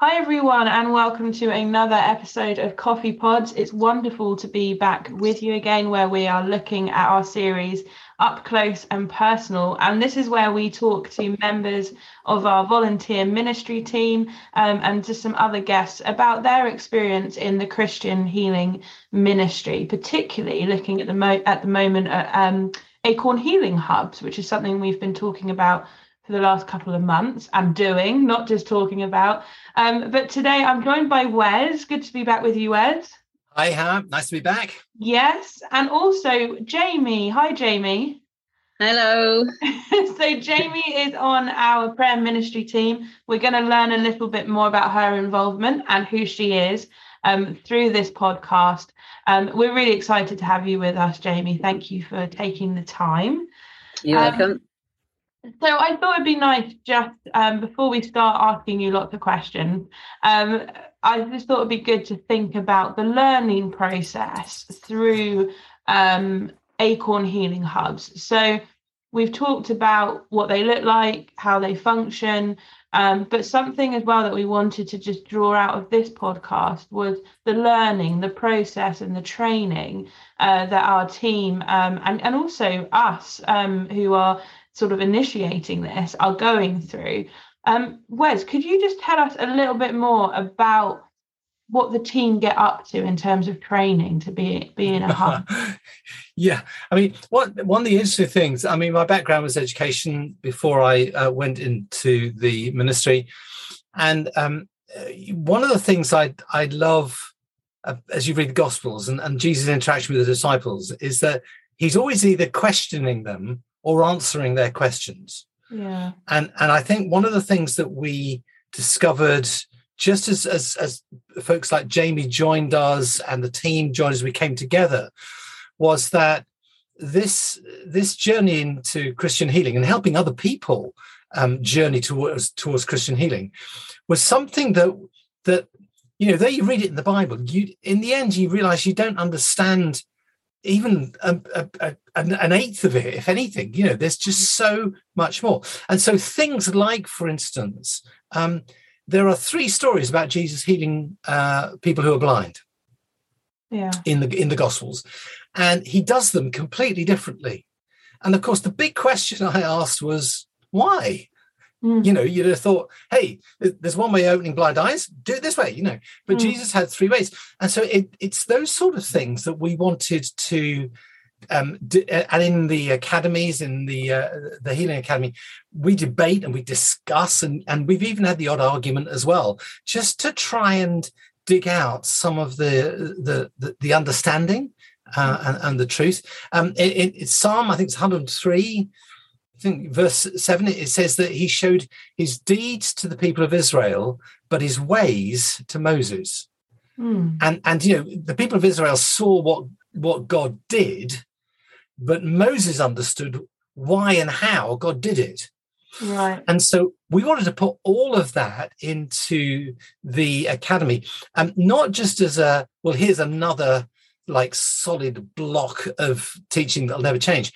Hi everyone, and welcome to another episode of Coffee Pods. It's wonderful to be back with you again, where we are looking at our series Up Close and Personal, and this is where we talk to members of our volunteer ministry team and to some other guests about their experience in the Christian healing ministry, particularly looking at the moment at Acorn Healing Hubs, which is something we've been talking about for the last couple of months and doing, not just talking about. But today I'm joined by Wes. Good to be back with you, Wes. Hi, Ham. Nice to be back. Yes. And also Jaimee. Hi, Jaimee. Hello. So Jaimee is on our prayer ministry team. We're going to learn a little bit more about her involvement and who she is through this podcast. We're really excited to have you with us, Jaimee. Thank you for taking the time. You're welcome. So I thought it'd be nice just before we start asking you lots of questions, I just thought it'd be good to think about the learning process through Acorn Healing Hubs. So we've talked about what they look like, how they function, but something as well that we wanted to just draw out of this podcast was the learning, the process and the training that our team and also us who are sort of initiating this are going through. Wes, could you just tell us a little bit more about what the team get up to in terms of training to be in a hub? Yeah, I mean, one of the interesting things, I mean, my background was education before I went into the ministry. And one of the things I love as you read the Gospels and Jesus' interaction with the disciples is that he's always either questioning them or answering their questions. Yeah. And I think one of the things that we discovered just as folks like Jaimee joined us and the team joined us, we came together, was that this journey into Christian healing and helping other people journey towards Christian healing was something that you know, though you read it in the Bible, you in the end you realize you don't understand even an eighth of it, if anything. You know, there's just so much more. And so things like, for instance, there are three stories about Jesus healing people who are blind. Yeah. In the Gospels, and he does them completely differently. And of course, the big question I asked was why. You know, you'd have thought, hey, there's one way of opening blind eyes, do it this way, you know. But Jesus had three ways. And so it's those sort of things that we wanted to do, and in the academies, in the Healing Academy, we debate and we discuss, and we've even had the odd argument as well, just to try and dig out some of the understanding and the truth. It's Psalm, I think it's 103, I think verse 7, it says that he showed his deeds to the people of Israel, but his ways to Moses. And you know, the people of Israel saw what God did, but Moses understood why and how God did it. Right. And so we wanted to put all of that into the academy, and not just as a, well, here's another like solid block of teaching that'll never change,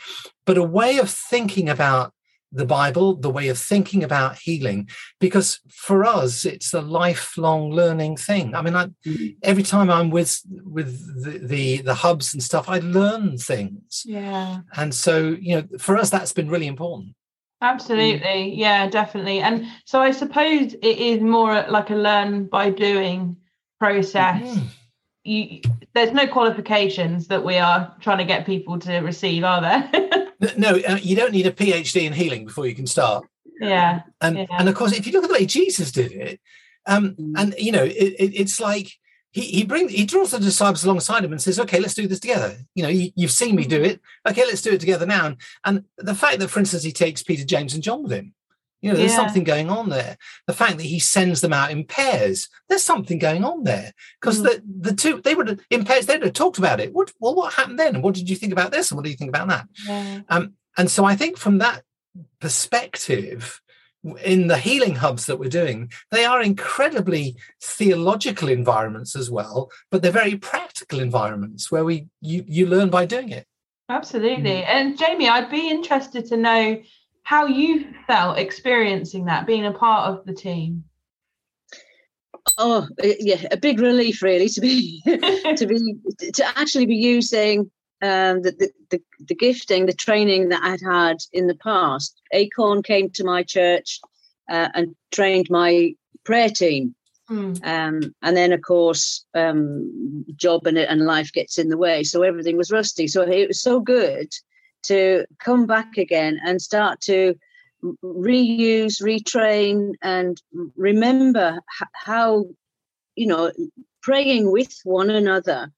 but a way of thinking about the Bible, the way of thinking about healing, because for us, it's a lifelong learning thing. I mean, every time I'm with the hubs and stuff, I learn things. Yeah. And so, you know, for us, that's been really important. Absolutely. Yeah, definitely. And so I suppose it is more like a learn by doing process. Mm-hmm. There's no qualifications that we are trying to get people to receive, are there? No, you don't need a PhD in healing before you can start. Yeah. And of course, if you look at the way Jesus did it, and, you know, it's like he draws the disciples alongside him and says, OK, let's do this together. You know, you've seen me do it. OK, let's do it together now. And the fact that, for instance, he takes Peter, James and John with him. You know, there's something going on there. The fact that he sends them out in pairs, there's something going on there. Because the two, they would have, in pairs, they'd have talked about it. What happened then? And what did you think about this? And what do you think about that? Yeah. And so I think from that perspective, in the healing hubs that we're doing, they are incredibly theological environments as well, but they're very practical environments where you learn by doing it. Absolutely. And Jaimee, I'd be interested to know how you felt experiencing that, being a part of the team. Oh, yeah, a big relief really to actually be using the gifting, the training that I'd had in the past. Acorn came to my church and trained my prayer team. And then, of course, job and life gets in the way. So everything was rusty. So it was so good to come back again and start to reuse, retrain and remember how, you know, praying with one another.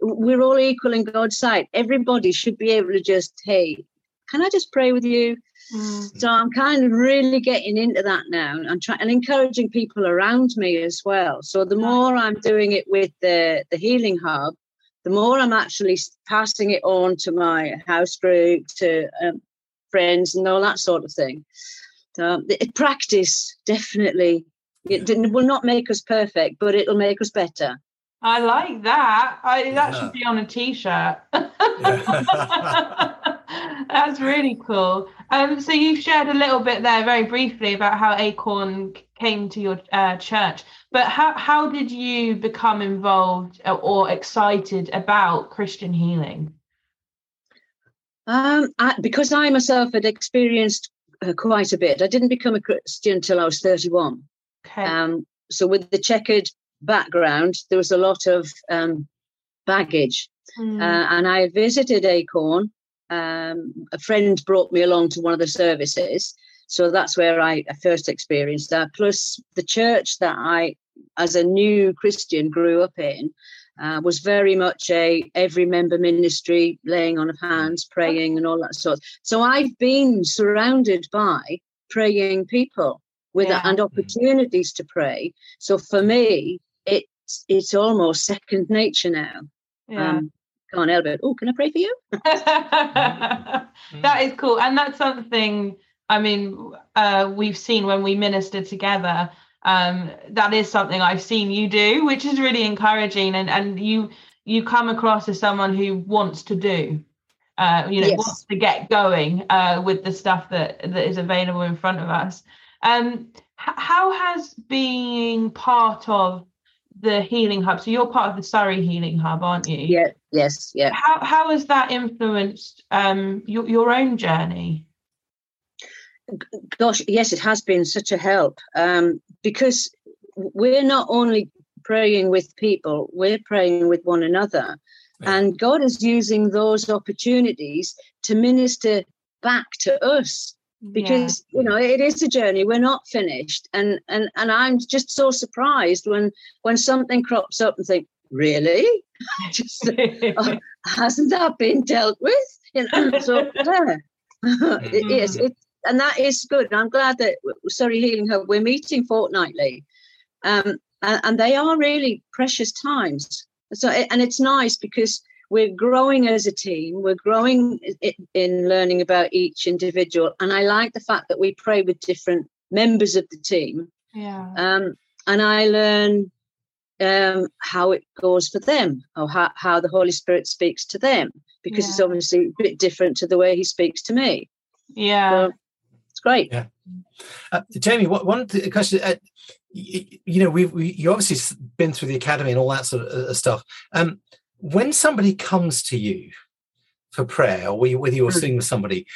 We're all equal in God's sight. Everybody should be able to just, hey, can I just pray with you? So I'm kind of really getting into that now and trying and encouraging people around me as well. So the more I'm doing it with the Healing Hub, the more I'm actually passing it on to my house group, to friends and all that sort of thing. Practice, definitely. It will not make us perfect, but it'll make us better. I like that. That should be on a T-shirt. That's really cool. So you've shared a little bit there very briefly about how Acorn came to your church, but how did you become involved or excited about Christian healing? Because I myself had experienced quite a bit. I didn't become a Christian until I was 31. Okay. So with the checkered background, there was a lot of baggage. And I visited Acorn. A friend brought me along to one of the services, so that's where I first experienced that, plus the church that I as a new Christian grew up in was very much a every member ministry, laying on of hands, praying and all that sort. So I've been surrounded by praying people with and opportunities to pray, so for me it's almost second nature now. Can't help it. Oh, can I pray for you? That is cool. And that's something, I mean, we've seen when we minister together, that is something I've seen you do, which is really encouraging. And you come across as someone who wants to do, wants to get going with the stuff that is available in front of us. How has being part of the Healing Hub, so you're part of the Surrey Healing Hub, aren't you? Yes. How has that influenced your own journey? Gosh, yes, it has been such a help, because we're not only praying with people, we're praying with one another. Yeah. And God is using those opportunities to minister back to us. Because it is a journey, we're not finished, and I'm just so surprised when something crops up and think, really? Just hasn't that been dealt with? And that is good. I'm glad that Surrey Healing Hub, we're meeting fortnightly, and they are really precious times. So and it's nice because we're growing as a team. We're growing in learning about each individual. And I like the fact that we pray with different members of the team. Yeah. And I learn how it goes for them, or how the Holy Spirit speaks to them, because it's obviously a bit different to the way he speaks to me. Yeah. So it's great. Yeah. Jaimee, one question... you obviously been through the academy and all that sort of stuff. When somebody comes to you for prayer, or whether you're sitting with somebody,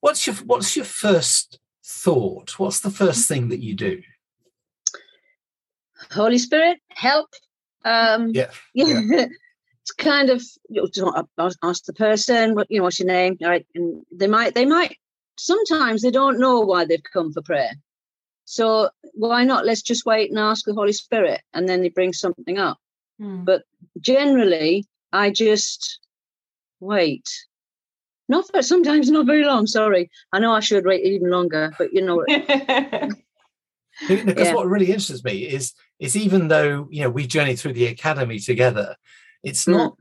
what's your first thought? What's the first thing that you do? Holy Spirit, help. It's kind of, ask the person, what's your name? All right, and they might. Sometimes they don't know why they've come for prayer. So why not? Let's just wait and ask the Holy Spirit, and then they bring something up. But generally, I just wait. Sometimes not very long, sorry. I know I should wait even longer, but Because what really interests me is even though, we journey through the academy together, it's not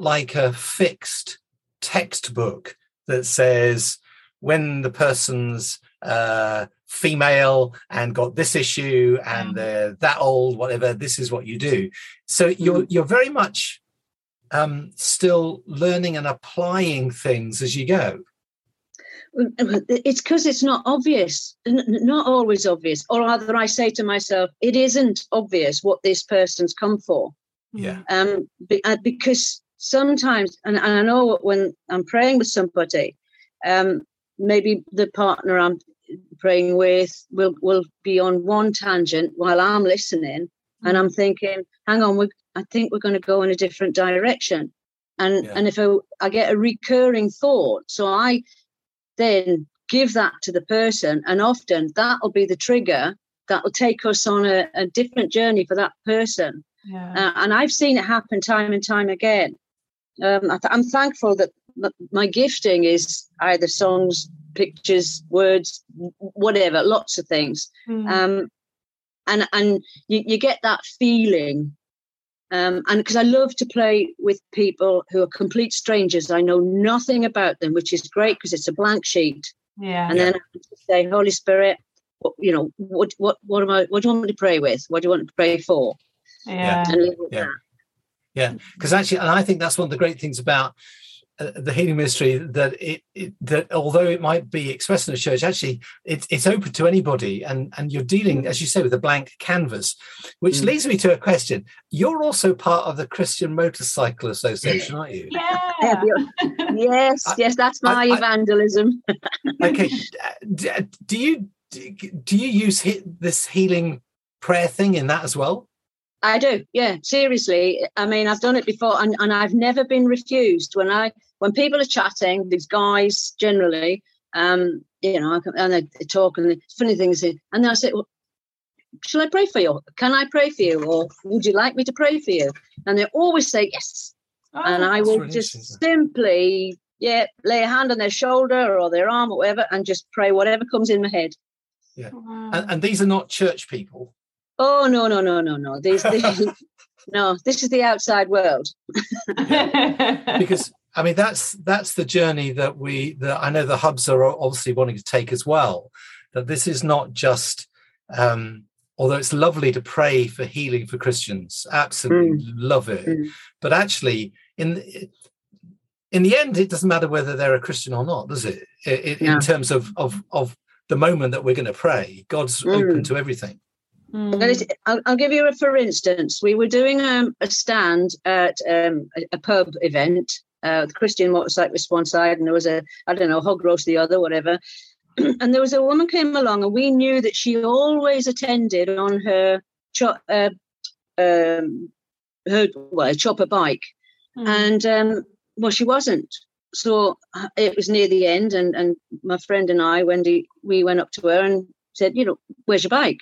like a fixed textbook that says when the person's female and got this issue and they're that old, whatever, this is what you do. So you're very much still learning and applying things as you go. It's because it's not obvious, not always obvious. Or rather, I say to myself, it isn't obvious what this person's come for. Yeah. Because sometimes, and I know when I'm praying with somebody, maybe the partner I'm praying with will be on one tangent while I'm listening, and I'm thinking, hang on, I think we're going to go in a different direction. And if I get a recurring thought, so I then give that to the person, and often that'll be the trigger that will take us on a different journey for that person. Yeah. And I've seen it happen time and time again. I'm thankful that my gifting is either songs, pictures, words, whatever, lots of things. Mm. And you get that feeling. And because I love to play with people who are complete strangers, I know nothing about them, which is great because it's a blank sheet. Yeah. And then I say, Holy Spirit, you know, what do you want me to pray with? What do you want to pray for? Yeah. Yeah. Because actually, and I think that's one of the great things about the healing ministry, that that although it might be expressed in a church, actually it's open to anybody, and you're dealing, as you say, with a blank canvas, which leads me to a question. You're also part of the Christian Motorcycle Association, aren't you? Yeah. yes, that's my evangelism. Okay, do you use this healing prayer thing in that as well? I do, yeah, seriously. I mean, I've done it before, and I've never been refused. When people are chatting, these guys generally, you know, and they talk, and the funny things, and then I say, well, shall I pray for you? Can I pray for you? Or would you like me to pray for you? And they always say yes. Oh, and I will really just simply, lay a hand on their shoulder or their arm or whatever, and just pray whatever comes in my head. Yeah, wow. And these are not church people. Oh, no. This is the outside world. Yeah. Because, I mean, that's the journey that I know the hubs are obviously wanting to take as well, that this is not just, although it's lovely to pray for healing for Christians, absolutely love it. Mm. But actually, in the end, it doesn't matter whether they're a Christian or not, does it? In terms of the moment that we're going to pray, God's open to everything. Mm. I'll give you for instance. We were doing a stand at a pub event, the Christian Motorcycle was one side, and there was a hog roast the other, whatever. And there was a woman came along, and we knew that she always attended on her chopper bike, and she wasn't. So it was near the end, and my friend and I, Wendy, we went up to her and said, you know, where's your bike?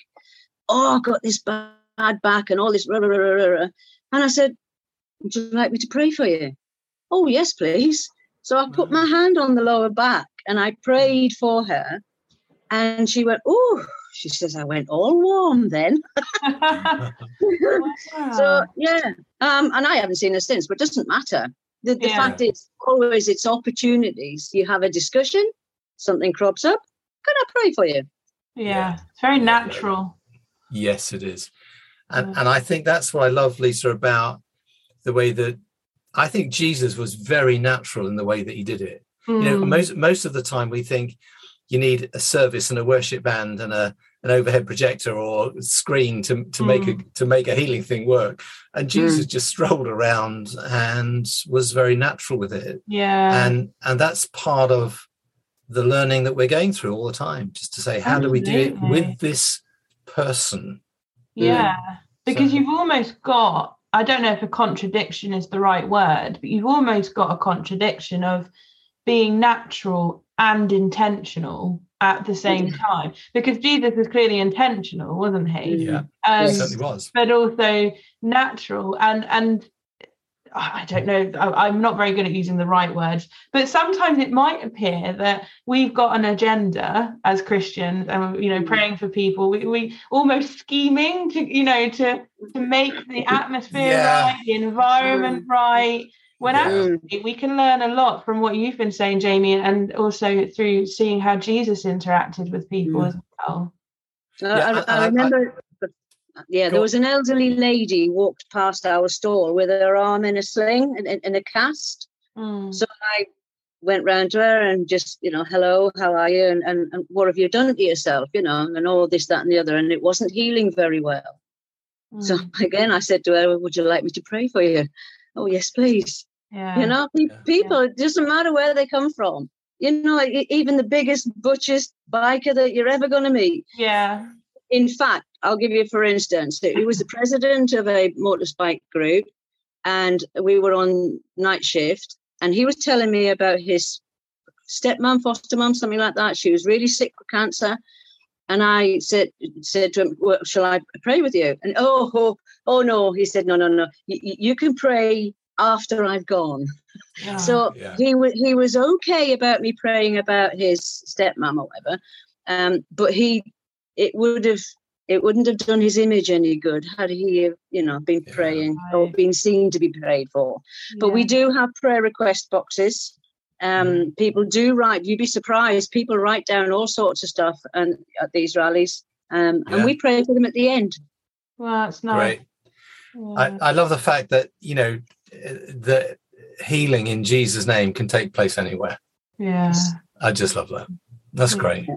Oh, I've got this bad back and all this. Rah, rah, rah, rah. And I said, would you like me to pray for you? Oh, yes, please. So I put my hand on the lower back and I prayed for her. And she went, oh, she says, I went all warm then. Wow. So, yeah. And I haven't seen her since, but it doesn't matter. The fact is, always it's opportunities. You have a discussion, something crops up. Can I pray for you? Yeah. It's very natural. Yes, it is. And I think that's what I love, Lisa, about the way that I think Jesus was very natural in the way that he did it. Mm. You know, most of the time we think you need a service and a worship band and an overhead projector or screen to make a healing thing work. And Jesus just strolled around and was very natural with it. Yeah. And that's part of the learning that we're going through all the time, just to say, how do we do it with this person? Yeah, because you've almost got, I don't know if a contradiction is the right word, but you've almost got a contradiction of being natural and intentional at the same time, because Jesus was clearly intentional, wasn't he? Yeah, he certainly was, but also natural, and I don't know, I'm not very good at using the right words, but sometimes it might appear that we've got an agenda as Christians, and, you know, praying for people, we almost scheming to make the atmosphere right, the environment right, when actually we can learn a lot from what you've been saying, Jaimee, and also through seeing how Jesus interacted with people as well. I remember... Yeah, there was an elderly lady walked past our stall with her arm in a sling and in a cast. So I went round to her and just, you know, hello, how are you? And what have you done to yourself? You know, and all this, that, and the other. And it wasn't healing very well. Mm. So again, I said to her, would you like me to pray for you? Oh, yes, please. Yeah. You know, people, it doesn't matter where they come from. You know, even the biggest, butchest biker that you're ever going to meet. Yeah. In fact, I'll give you, for instance, he was the president of a motorbike group and we were on night shift. And he was telling me about his stepmom, foster mom, something like that. She was really sick with cancer. And I said to him, well, shall I pray with you? And oh, no. He said, no. You can pray after I've gone. Yeah. So he was okay about me praying about his stepmom or whatever. But it wouldn't have done his image any good had he, you know, been praying or been seen to be prayed for. Yeah. But we do have prayer request boxes. People do write. You'd be surprised. People write down all sorts of stuff and at these rallies, and we pray for them at the end. Well, that's nice. Yeah. I love the fact that, you know, the healing in Jesus' name can take place anywhere. Yeah, I just love that. That's great. Yeah.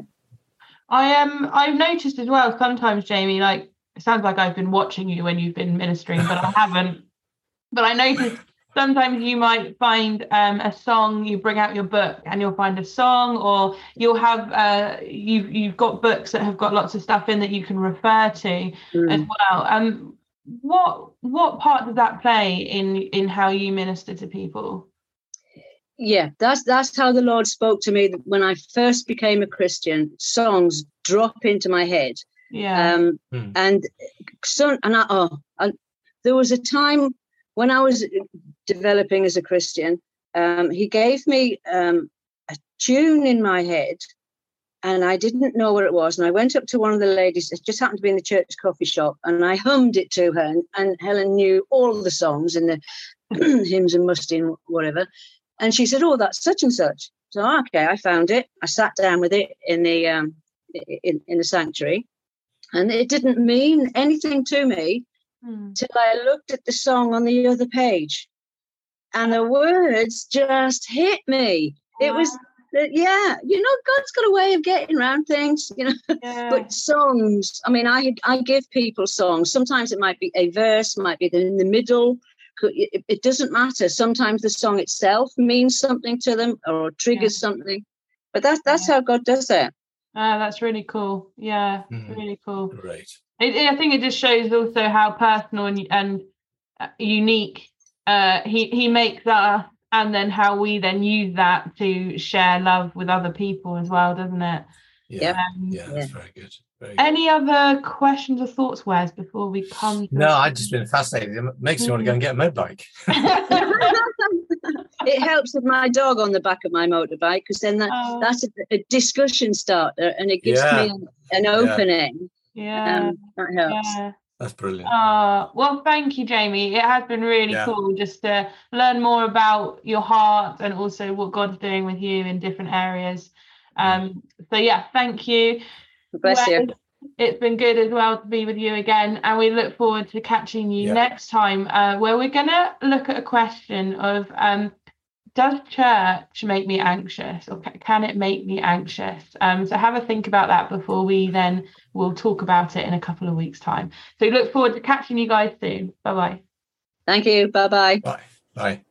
I've noticed as well sometimes, Jaimee, like it sounds like I've been watching you when you've been ministering, but I haven't. But I noticed sometimes you might find a song. You bring out your book and you'll find a song, or you'll have you've got books that have got lots of stuff in that you can refer to as well. What part does that play in how you minister to people? Yeah, that's how the Lord spoke to me when I first became a Christian. Songs drop into my head. Yeah. There was a time when I was developing as a Christian. He gave me a tune in my head, and I didn't know where it was. And I went up to one of the ladies. It just happened to be in the church coffee shop, and I hummed it to her. And Helen knew all the songs and the hymns and musty and whatever. And she said, oh, that's such and such. So, okay, I found it. I sat down with it in the in the sanctuary. And it didn't mean anything to me till I looked at the song on the other page. And the words just hit me. Wow. It was, you know, God's got a way of getting around things, you know. Yeah. But songs, I mean, I give people songs. Sometimes it might be a verse, might be in the middle. It doesn't matter. Sometimes the song itself means something to them or triggers something, but that's how God does that. That's really cool. Yeah, really cool. Great. I think it just shows also how personal and unique he makes us, and then how we then use that to share love with other people as well, doesn't it? Yeah. That's very good. Any other questions or thoughts, Wes, before we come? No, I've just been fascinated. It makes me want to go and get a motorbike. It helps with my dog on the back of my motorbike, because then that's a discussion starter, and it gives me an opening. Yeah, that helps. Yeah. That's brilliant. Well, thank you, Jaimee. It has been really cool just to learn more about your heart and also what God's doing with you in different areas. So yeah, thank you. Bless you. It's been good as well to be with you again, and we look forward to catching you next time, where we're gonna look at a question of does church make me anxious, or can it make me anxious? So have a think about that before we'll talk about it in a couple of weeks' time. So look forward to catching you guys soon. Bye-bye. Thank you. Bye-bye. Bye.